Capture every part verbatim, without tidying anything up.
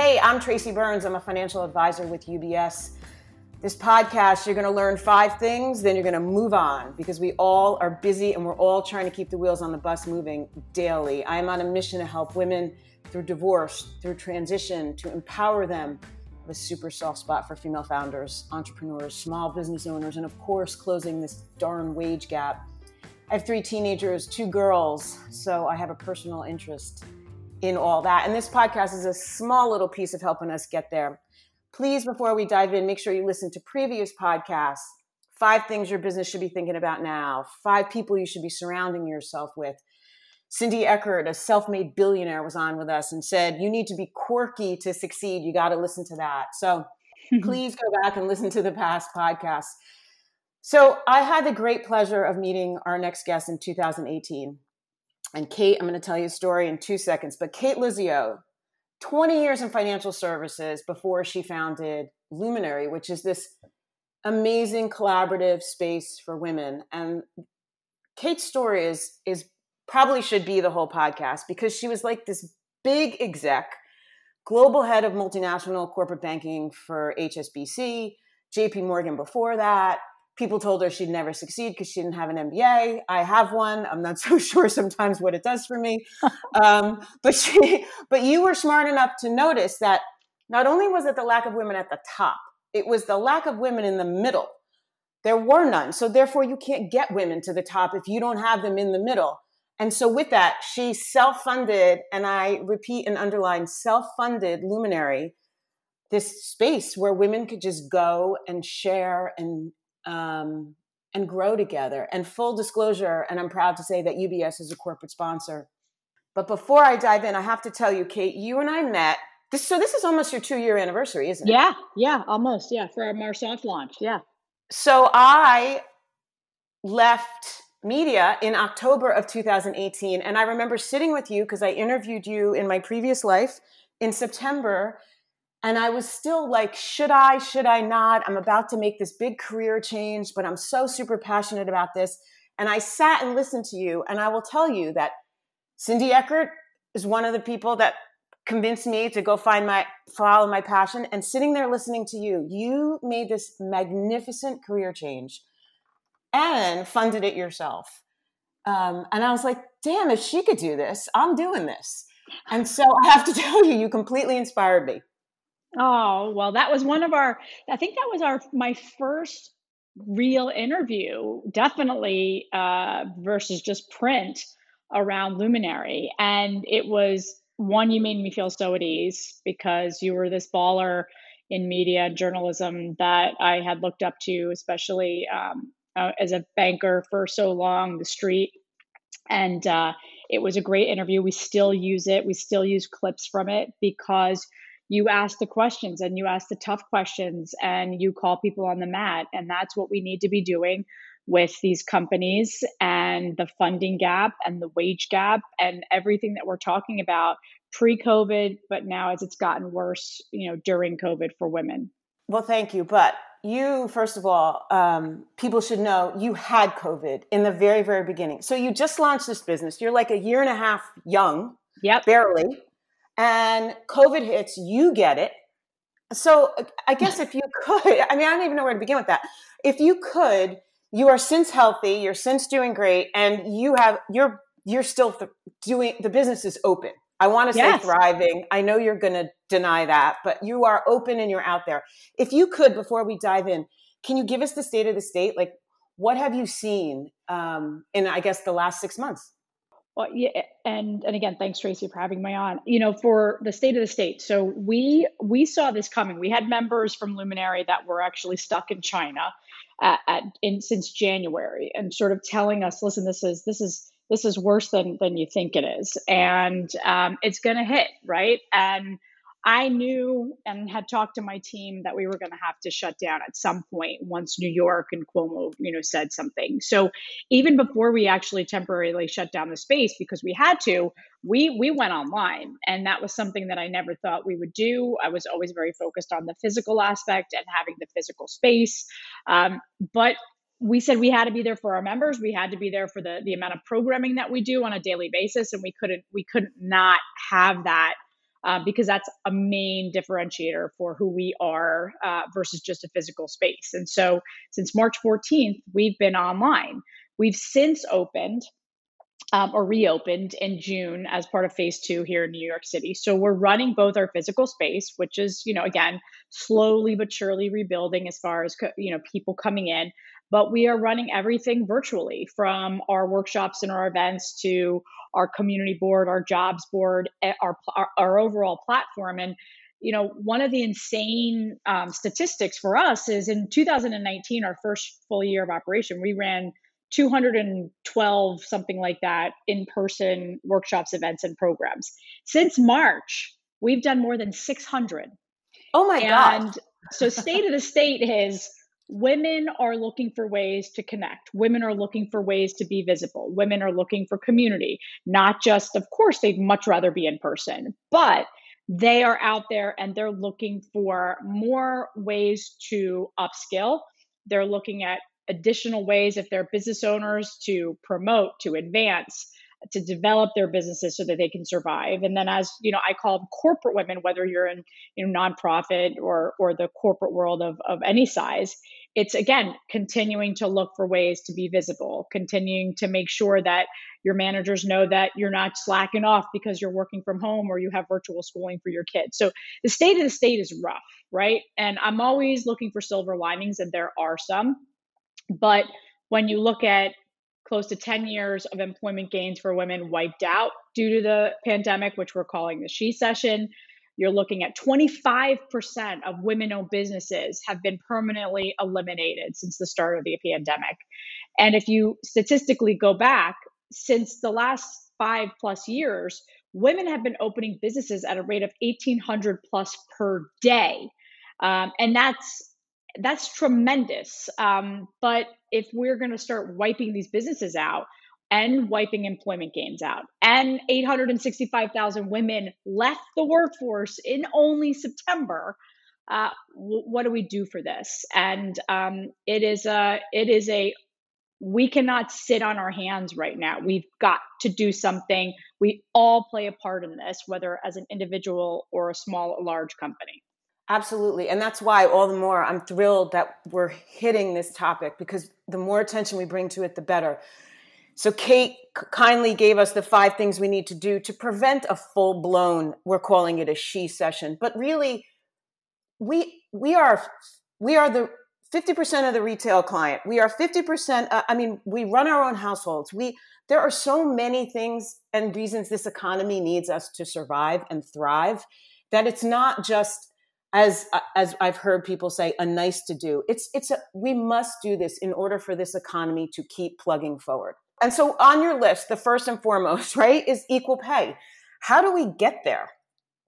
Hey, I'm Tracy Burns. I'm a financial advisor with U B S. This podcast, you're going to learn five things, then you're going to move on because we all are busy and we're all trying to keep the wheels on the bus moving daily. I'm on a mission to help women through divorce, through transition, to empower them with a super soft spot for female founders, entrepreneurs, small business owners, and of course, closing this darn wage gap. I have three teenagers, two girls, so I have a personal interest in all that. And this podcast is a small little piece of helping us get there. Please, before we dive in, make sure you listen to previous podcasts. Five things your business should be thinking about now. Five people you should be surrounding yourself with. Cindy Eckert, a self-made billionaire, was on with us and said, you need to be quirky to succeed. You got to listen to that. So please go back and listen to the past podcasts. So I had the great pleasure of meeting our next guest in two thousand eighteen. And Kate, I'm going to tell you a story in two seconds, but Kate Luzio, twenty years in financial services before she founded Luminary, which is this amazing collaborative space for women. And Kate's story is, is probably should be the whole podcast because she was like this big exec, global head of multinational corporate banking for H S B C, J P Morgan before that. People told her she'd never succeed because she didn't have an M B A. I have one. I'm not so sure sometimes what it does for me. Um, but she, but you were smart enough to notice that not only was it the lack of women at the top, it was the lack of women in the middle. There were none. So therefore, you can't get women to the top if you don't have them in the middle. And so with that, she self-funded, and I repeat and underline, self-funded Luminary, this space where women could just go and share and Um, and grow together. And full disclosure, and I'm proud to say that U B S is a corporate sponsor. But before I dive in, I have to tell you, Kate, you and I met. This, so this is almost your two-year anniversary, isn't it? Yeah, yeah, almost, yeah, for our MarSoft launch, yeah. So I left media in October of two thousand eighteen, and I remember sitting with you because I interviewed you in my previous life in September. And I was still like, should I, should I not? I'm about to make this big career change, but I'm so super passionate about this. And I sat and listened to you. And I will tell you that Cindy Eckert is one of the people that convinced me to go find my, follow my passion. And sitting there listening to you, you made this magnificent career change and funded it yourself. Um, and I was like, damn, if she could do this, I'm doing this. And so I have to tell you, you completely inspired me. Oh, well, that was one of our, I think that was our, my first real interview, definitely, uh, versus just print around Luminary. And it was one, you made me feel so at ease because you were this baller in media journalism that I had looked up to, especially, um, uh, as a banker for so long, the street. And, uh, it was a great interview. We still use it. We still use clips from it because you ask the questions and you ask the tough questions and you call people on the mat. And that's what we need to be doing with these companies and the funding gap and the wage gap and everything that we're talking about pre-COVID, but now as it's gotten worse, you know, during COVID for women. Well, thank you. But you, first of all, um, people should know you had COVID in the very, very beginning. So you just launched this business. You're like a year and a half young, yep, barely. And COVID hits, you get it. So I guess if you could, I mean, I don't even know where to begin with that. If you could, you are since healthy, you're since doing great, and you have, you're, you're still th- doing, the business is open. I want to say yes, thriving. I know you're going to deny that, but you are open and you're out there. If you could, before we dive in, can you give us the state of the state? Like, what have you seen um, in, I guess, the last six months? Well, yeah, and and again, thanks, Tracy, for having me on, you know, for the state of the state. So we we saw this coming. We had members from Luminary that were actually stuck in China at, at in since January and sort of telling us, listen, this is this is this is worse than than you think it is. And um, it's going to hit. Right. And I knew and had talked to my team that we were going to have to shut down at some point once New York and Cuomo, you know, said something. So even before we actually temporarily shut down the space because we had to, we we went online. And that was something that I never thought we would do. I was always very focused on the physical aspect and having the physical space. Um, but we said we had to be there for our members. We had to be there for the the amount of programming that we do on a daily basis. And we couldn't we couldn't not have that uh, because that's a main differentiator for who we are uh, versus just a physical space. And so since March fourteenth, we've been online. We've since opened um, or reopened in June as part of phase two here in New York City. So we're running both our physical space, which is, you know, again, slowly but surely rebuilding as far as, you know, people coming in. But we are running everything virtually, from our workshops and our events to our community board, our jobs board, our our, our overall platform. And, you know, one of the insane um, statistics for us is in two thousand nineteen, our first full year of operation, we ran two hundred twelve, something like that, in-person workshops, events, and programs. Since March, we've done more than six hundred. Oh my God. And so state of the state is, women are looking for ways to connect. Women are looking for ways to be visible. Women are looking for community, not just, of course, they'd much rather be in person, but they are out there and they're looking for more ways to upskill. They're looking at additional ways, if they're business owners, to promote, to advance, to develop their businesses so that they can survive. And then, as you know, I call them corporate women, whether you're in, you know, nonprofit or or the corporate world of, of any size, it's again, continuing to look for ways to be visible, continuing to make sure that your managers know that you're not slacking off because you're working from home or you have virtual schooling for your kids. So the state of the state is rough, right? And I'm always looking for silver linings, and there are some. But when you look at close to ten years of employment gains for women wiped out due to the pandemic, which we're calling the She-Cession, you're looking at twenty-five percent of women-owned businesses have been permanently eliminated since the start of the pandemic. And if you statistically go back, since the last five plus years, women have been opening businesses at a rate of eighteen hundred plus per day. Um, and that's That's tremendous. Um, but if we're going to start wiping these businesses out and wiping employment gains out, and eight hundred sixty-five thousand women left the workforce in only September, uh, w- what do we do for this? And um, it is a, it is a, we cannot sit on our hands right now. We've got to do something. We all play a part in this, whether as an individual or a small or large company. Absolutely. And that's why all the more I'm thrilled that we're hitting this topic, because the more attention we bring to it, the better. So Kate kindly gave us the five things we need to do to prevent a full blown, we're calling it a She-Cession. But really, we we are we are the fifty percent of the retail client. We are fifty percent. Uh, I mean, we run our own households. We there are so many things and reasons this economy needs us to survive and thrive, that it's not just, As as I've heard people say, a nice to do. It's it's a, we must do this in order for this economy to keep plugging forward. And so on your list, the first and foremost, right, is equal pay. How do we get there?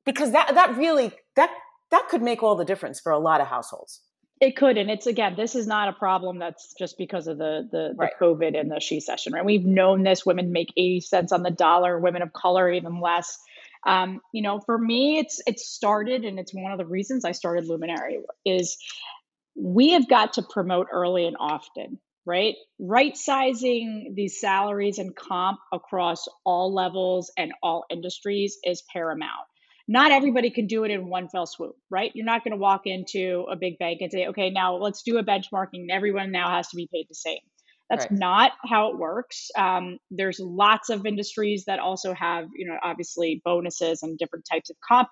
Because that that really that that could make all the difference for a lot of households. It could, and it's again, this is not a problem that's just because of the the, the right. COVID and the She-Cession, right? We've known this. Women make eighty cents on the dollar. Women of color even less. Um, you know, for me, it's, it started, and it's one of the reasons I started Luminary, is we have got to promote early and often, right? Right sizing these salaries and comp across all levels and all industries is paramount. Not everybody can do it in one fell swoop, right? You're not going to walk into a big bank and say, okay, now let's do a benchmarking and everyone now has to be paid the same. That's right. Not how it works. Um, there's lots of industries that also have, you know, obviously bonuses and different types of comp,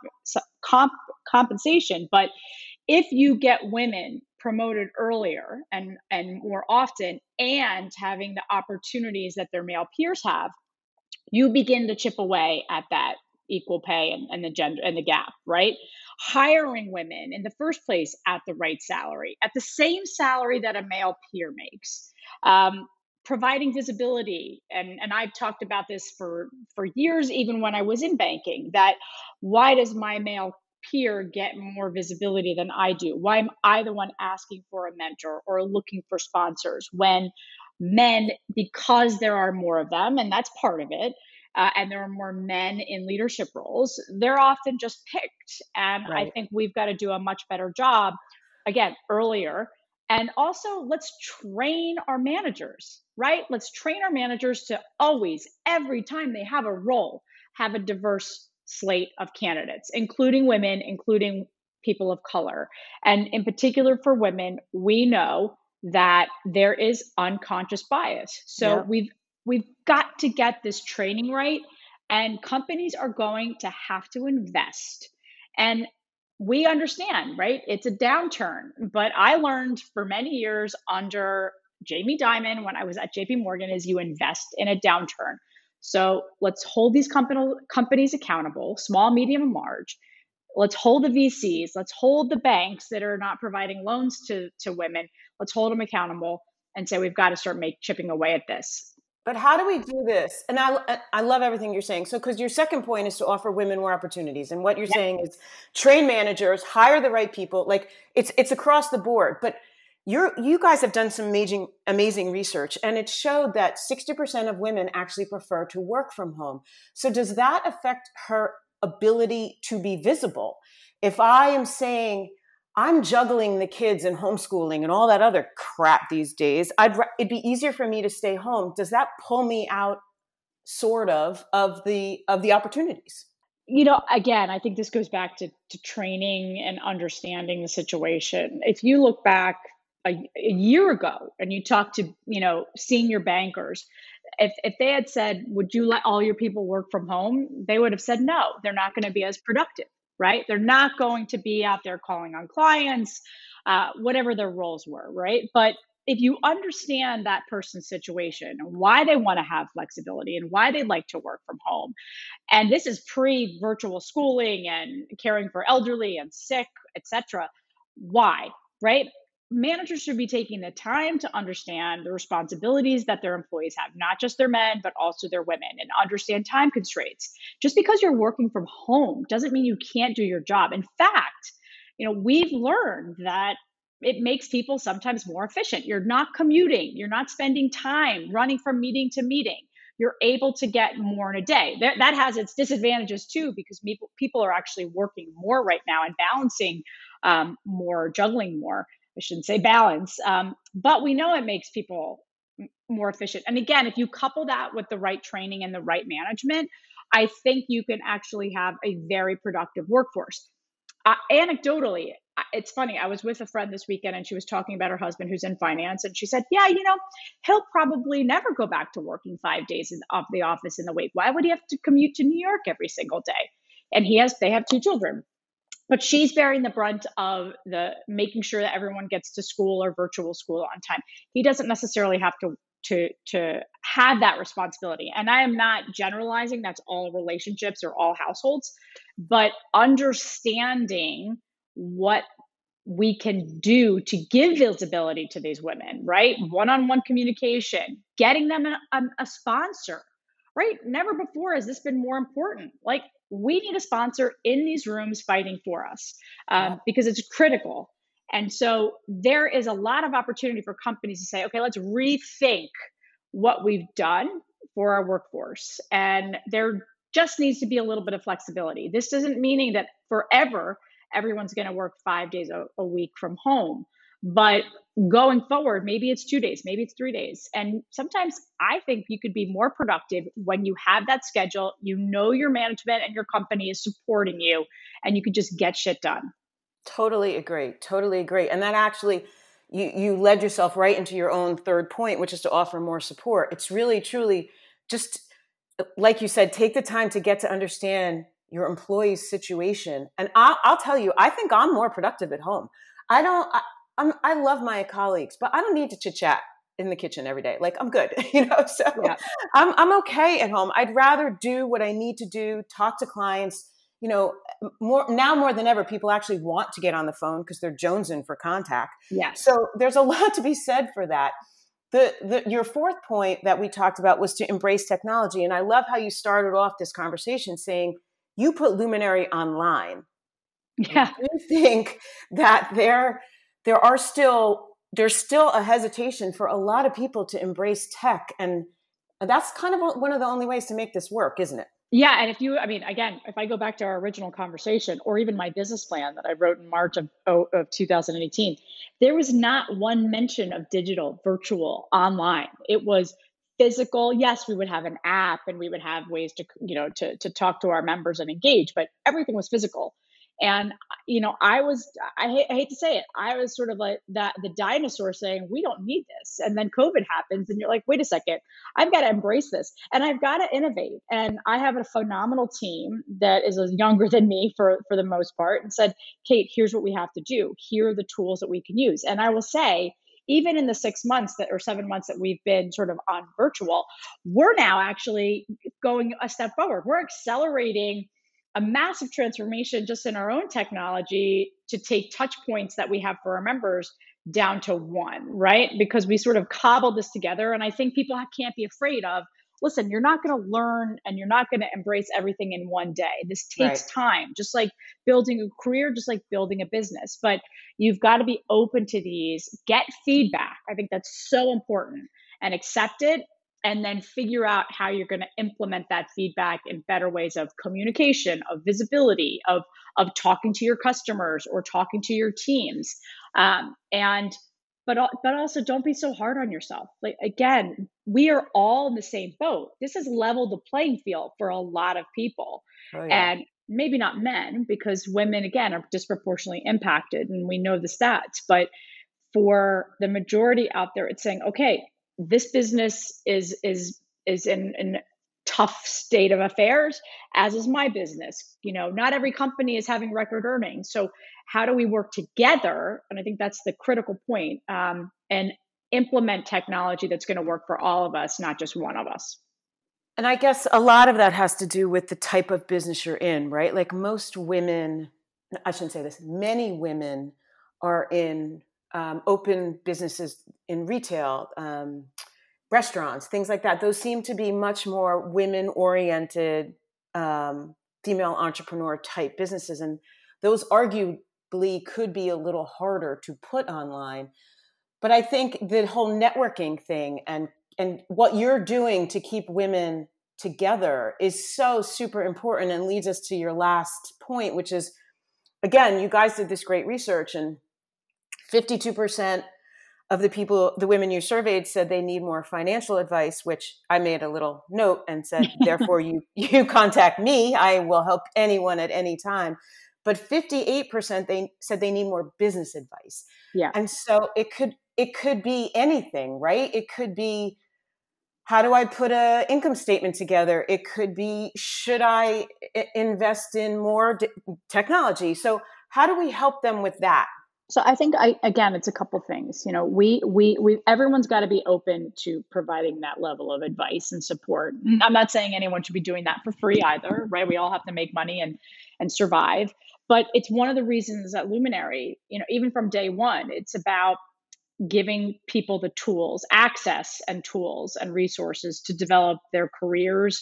comp compensation. But if you get women promoted earlier and, and more often, and having the opportunities that their male peers have, you begin to chip away at that equal pay and, and the gender and the gap, right? Hiring women in the first place at the right salary, at the same salary that a male peer makes. Um, providing visibility. And, and I've talked about this for, for years, even when I was in banking, that why does my male peer get more visibility than I do? Why am I the one asking for a mentor or looking for sponsors when men, because there are more of them, and that's part of it, uh, and there are more men in leadership roles, they're often just picked. And right. I think we've got to do a much better job, again, earlier. And also, let's train our managers, right? Let's train our managers to always, every time they have a role, have a diverse slate of candidates, including women, including people of color. And in particular for women, we know that there is unconscious bias. So yeah. we've we've got to get this training right, and companies are going to have to invest. And we understand, right? It's a downturn, but I learned for many years under Jamie Dimon when I was at J P Morgan is you invest in a downturn. So let's hold these company, companies accountable, small, medium, and large. Let's hold the V Cs. Let's hold the banks that are not providing loans to, to women. Let's hold them accountable and say, we've got to start make, chipping away at this. But how do we do this? And I, I love everything you're saying. So, because your second point is to offer women more opportunities. And what you're yep. saying is train managers, hire the right people. Like it's, it's across the board, but You're, you guys have done some amazing, amazing research, and it showed that sixty percent of women actually prefer to work from home. So does that affect her ability to be visible? If I am saying I'm juggling the kids and homeschooling and all that other crap these days, I'd, it'd be easier for me to stay home. Does that pull me out sort of of the of the opportunities? You know, again, I think this goes back to, to training and understanding the situation. If you look back A, a year ago, and you talked to, you know, senior bankers, if if they had said, would you let all your people work from home? They would have said, no, they're not going to be as productive, right? They're not going to be out there calling on clients, uh, whatever their roles were, right? But if you understand that person's situation and why they want to have flexibility and why they like to work from home, and this is pre-virtual schooling and caring for elderly and sick, et cetera, why, right? Managers should be taking the time to understand the responsibilities that their employees have, not just their men, but also their women, and understand time constraints. Just because you're working from home doesn't mean you can't do your job. In fact, you know, we've learned that it makes people sometimes more efficient. You're not commuting. You're not spending time running from meeting to meeting. You're able to get more in a day. That, that has its disadvantages too, because people, people are actually working more right now and balancing um, more, juggling more. I shouldn't say balance, um, but we know it makes people m- more efficient. And again, if you couple that with the right training and the right management, I think you can actually have a very productive workforce. Uh, anecdotally, it's funny. I was with a friend this weekend, and she was talking about her husband who's in finance. And she said, yeah, you know, he'll probably never go back to working five days in off the office in the week. Why would he have to commute to New York every single day? And he has they have two children. But she's bearing the brunt of the making sure that everyone gets to school or virtual school on time. He doesn't necessarily have to to to have that responsibility. And I am not generalizing. That's all relationships or all households. But understanding what we can do to give visibility to these women, right? One-on-one communication, getting them a, a, a sponsor, right? Never before has this been more important. Like, we need a sponsor in these rooms fighting for us um, yeah. because it's critical. And so there is a lot of opportunity for companies to say, okay, let's rethink what we've done for our workforce. And there just needs to be a little bit of flexibility. This doesn't mean that forever everyone's going to work five days a, a week from home. But going forward, maybe it's two days, maybe it's three days. And sometimes I think you could be more productive when you have that schedule, you know, your management and your company is supporting you, and you can just get shit done. Totally agree. Totally agree. And that actually, you, you led yourself right into your own third point, which is to offer more support. It's really, truly just like you said, take the time to get to understand your employee's situation. And I'll, I'll tell you, I think I'm more productive at home. I don't... I, I'm, I love my colleagues, but I don't need to chit chat in the kitchen every day. Like, I'm good, you know, so yeah. I'm, I'm okay at home. I'd rather do what I need to do, talk to clients, you know, more now more than ever, people actually want to get on the phone because they're jonesing for contact. Yeah. So there's a lot to be said for that. The, the, your fourth point that we talked about was to embrace technology. And I love how you started off this conversation saying you put Luminary online. Yeah. Do you think that they're, There are still there's still a hesitation for a lot of people to embrace tech, and that's kind of one of the only ways to make this work, isn't it? Yeah, and if you, I mean, again, if I go back to our original conversation, or even my business plan that I wrote in March of, of two thousand eighteen, there was not one mention of digital, virtual, online. It was physical, yes, we would have an app and we would have ways to, you know, to, to talk to our members and engage, but everything was physical. And, you know, I was, I hate, I hate to say it, I was sort of like that, the dinosaur saying, we don't need this. And then COVID happens and you're like, wait a second, I've got to embrace this and I've got to innovate. And I have a phenomenal team that is younger than me for, for the most part, and said, Kate, here's what we have to do. Here are the tools that we can use. And I will say, even in the six months that or seven months that we've been sort of on virtual, we're now actually going a step forward. We're accelerating a massive transformation just in our own technology to take touch points that we have for our members down to one, right? Because we sort of cobbled this together. And I think people can't be afraid of, listen, you're not going to learn and you're not going to embrace everything in one day. This takes right. time, just like building a career, just like building a business. But you've got to be open to these, get feedback. I think that's so important, and accept it. And then figure out how you're going to implement that feedback in better ways of communication, of visibility, of of talking to your customers or talking to your teams. Um, and but but also don't be so hard on yourself. Like, again, we are all in the same boat. This has leveled the playing field for a lot of people, oh, yeah. and maybe not men, because women again are disproportionately impacted, and we know the stats. But for the majority out there, it's saying, okay, this business is is is in, in a tough state of affairs, as is my business. You know, not every company is having record earnings. So how do we work together? And I think that's the critical point, um, and implement technology that's going to work for all of us, not just one of us. And I guess a lot of that has to do with the type of business you're in, right? Like most women, I shouldn't say this, many women are in Um, open businesses in retail, um, restaurants, things like that. Those seem to be much more women-oriented, um, female entrepreneur type businesses. And those arguably could be a little harder to put online. But I think the whole networking thing and, and what you're doing to keep women together is so super important, and leads us to your last point, which is, again, you guys did this great research, and fifty-two percent of the people, the women you surveyed, said they need more financial advice, which I made a little note and said, therefore you, you contact me. I will help anyone at any time. But fifty-eight percent they said they need more business advice. Yeah. And so it could, it could be anything, right? It could be, how do I put a income statement together? It could be, should I invest in more d- technology? So how do we help them with that? So I think, I, again, it's a couple things. You know, we we we everyone's got to be open to providing that level of advice and support. I'm not saying anyone should be doing that for free either, right? We all have to make money and and survive. But it's one of the reasons that Luminary, you know, even from day one, it's about giving people the tools, access and tools and resources to develop their careers,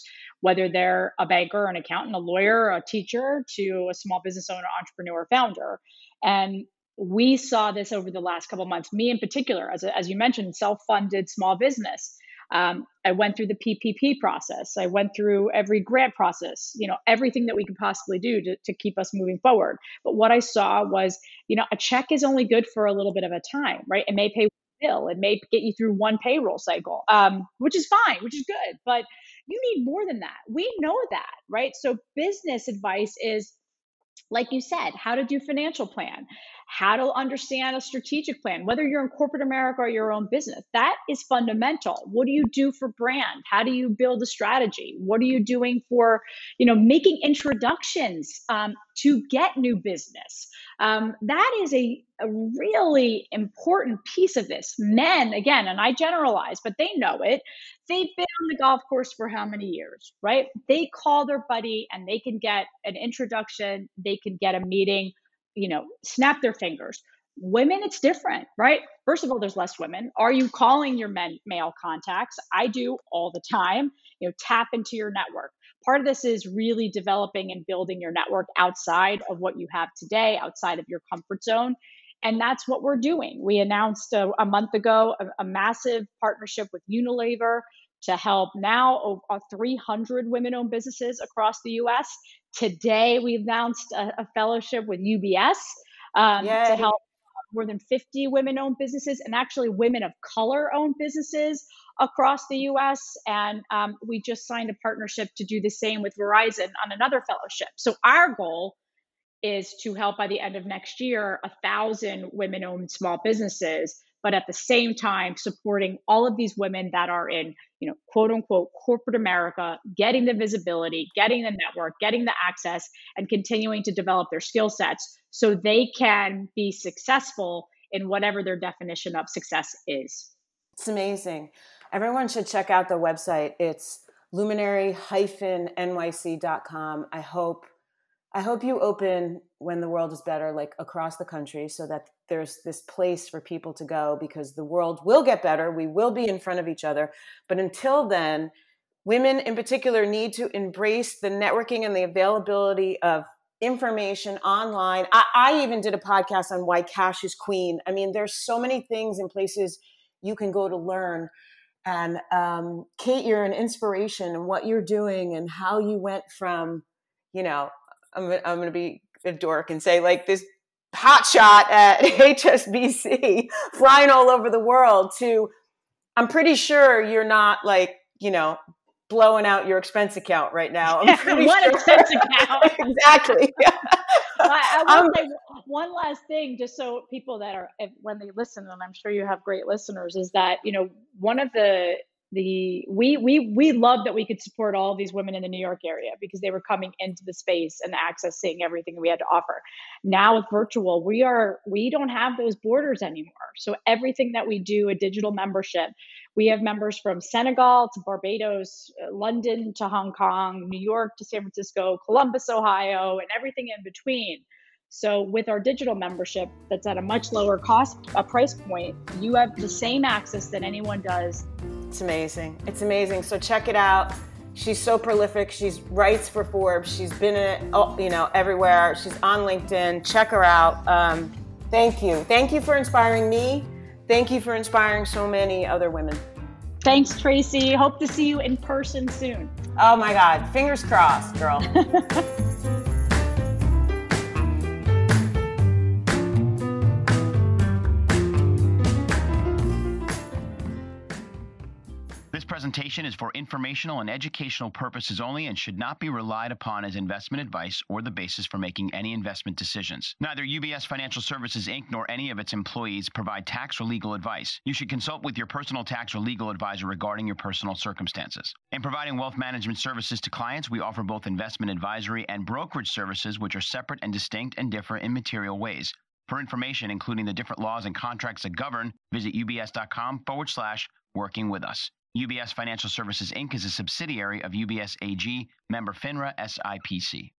whether they're a banker, an accountant, a lawyer, a teacher, to a small business owner, entrepreneur, founder. And we saw this over the last couple of months, me in particular, as, as you mentioned, self-funded small business. Um, I went through the P P P process. I went through every grant process, you know, everything that we could possibly do to, to keep us moving forward. But what I saw was, you know, a check is only good for a little bit of a time, right? It may pay one bill. It may get you through one payroll cycle, um, which is fine, which is good. But you need more than that. We know that, right? So business advice is, like you said, how to do financial plan, how to understand a strategic plan, whether you're in corporate America or your own business. That is fundamental. What do you do for brand? How do you build a strategy? What are you doing for, you know, making introductions um, to get new business? Um, that is a, a really important piece of this. Men, again, and I generalize, but they know it. They've been on the golf course for how many years, right? They call their buddy and they can get an introduction. They can get a meeting, you know, snap their fingers. Women, it's different, right? First of all, there's less women. Are you calling your men, male contacts? I do all the time. You know, tap into your network. Part of this is really developing and building your network outside of what you have today, outside of your comfort zone. And that's what we're doing. We announced a, a month ago a, a massive partnership with Unilever to help now over three hundred women-owned businesses across the U S. Today, we announced a, a fellowship with U B S um, to help more than fifty women-owned businesses, and actually women of color-owned businesses across the U S. And um, we just signed a partnership to do the same with Verizon on another fellowship. So our goal is to help by the end of next year, a thousand women-owned small businesses, but at the same time, supporting all of these women that are in, you know, quote unquote, corporate America, getting the visibility, getting the network, getting the access, and continuing to develop their skill sets so they can be successful in whatever their definition of success is. It's amazing. Everyone should check out the website. It's luminary dash n y c dot com. I hope I hope you open when the world is better, like across the country, so that there's this place for people to go, because the world will get better. We will be in front of each other. But until then, women in particular need to embrace the networking and the availability of information online. I, I even did a podcast on why cash is queen. I mean, there's so many things and places you can go to learn. And um, Kate, you're an inspiration in what you're doing and how you went from, you know, I'm, I'm going to be a dork and say like this hotshot at H S B C flying all over the world to, I'm pretty sure you're not like, you know, blowing out your expense account right now. I'm pretty what sure. expense account? Exactly. Yeah. I, I will um, say one last thing, just so people that are, if, when they listen, and I'm sure you have great listeners, is that, you know, one of the, the we we we love that we could support all these women in the New York area because they were coming into the space and accessing everything we had to offer. Now with virtual, we are we don't have those borders anymore. So everything that we do, a digital membership, we have members from Senegal to Barbados, London to Hong Kong, New York to San Francisco, Columbus, Ohio, and everything in between. So with our digital membership that's at a much lower cost, a price point, you have the same access that anyone does. It's amazing. It's amazing. So check it out. She's so prolific. She writes for Forbes. She's been in it, oh, you know, everywhere. She's on LinkedIn. Check her out. Um, thank you. Thank you for inspiring me. Thank you for inspiring so many other women. Thanks, Tracy. Hope to see you in person soon. Oh my God. Fingers crossed, girl. This presentation is for informational and educational purposes only and should not be relied upon as investment advice or the basis for making any investment decisions. Neither U B S Financial Services, Incorporated nor any of its employees provide tax or legal advice. You should consult with your personal tax or legal advisor regarding your personal circumstances. In providing wealth management services to clients, we offer both investment advisory and brokerage services, which are separate and distinct and differ in material ways. For information, including the different laws and contracts that govern, visit ubs.com forward slash working with us. U B S Financial Services, Incorporated is a subsidiary of U B S A G, member FINRA S I P C.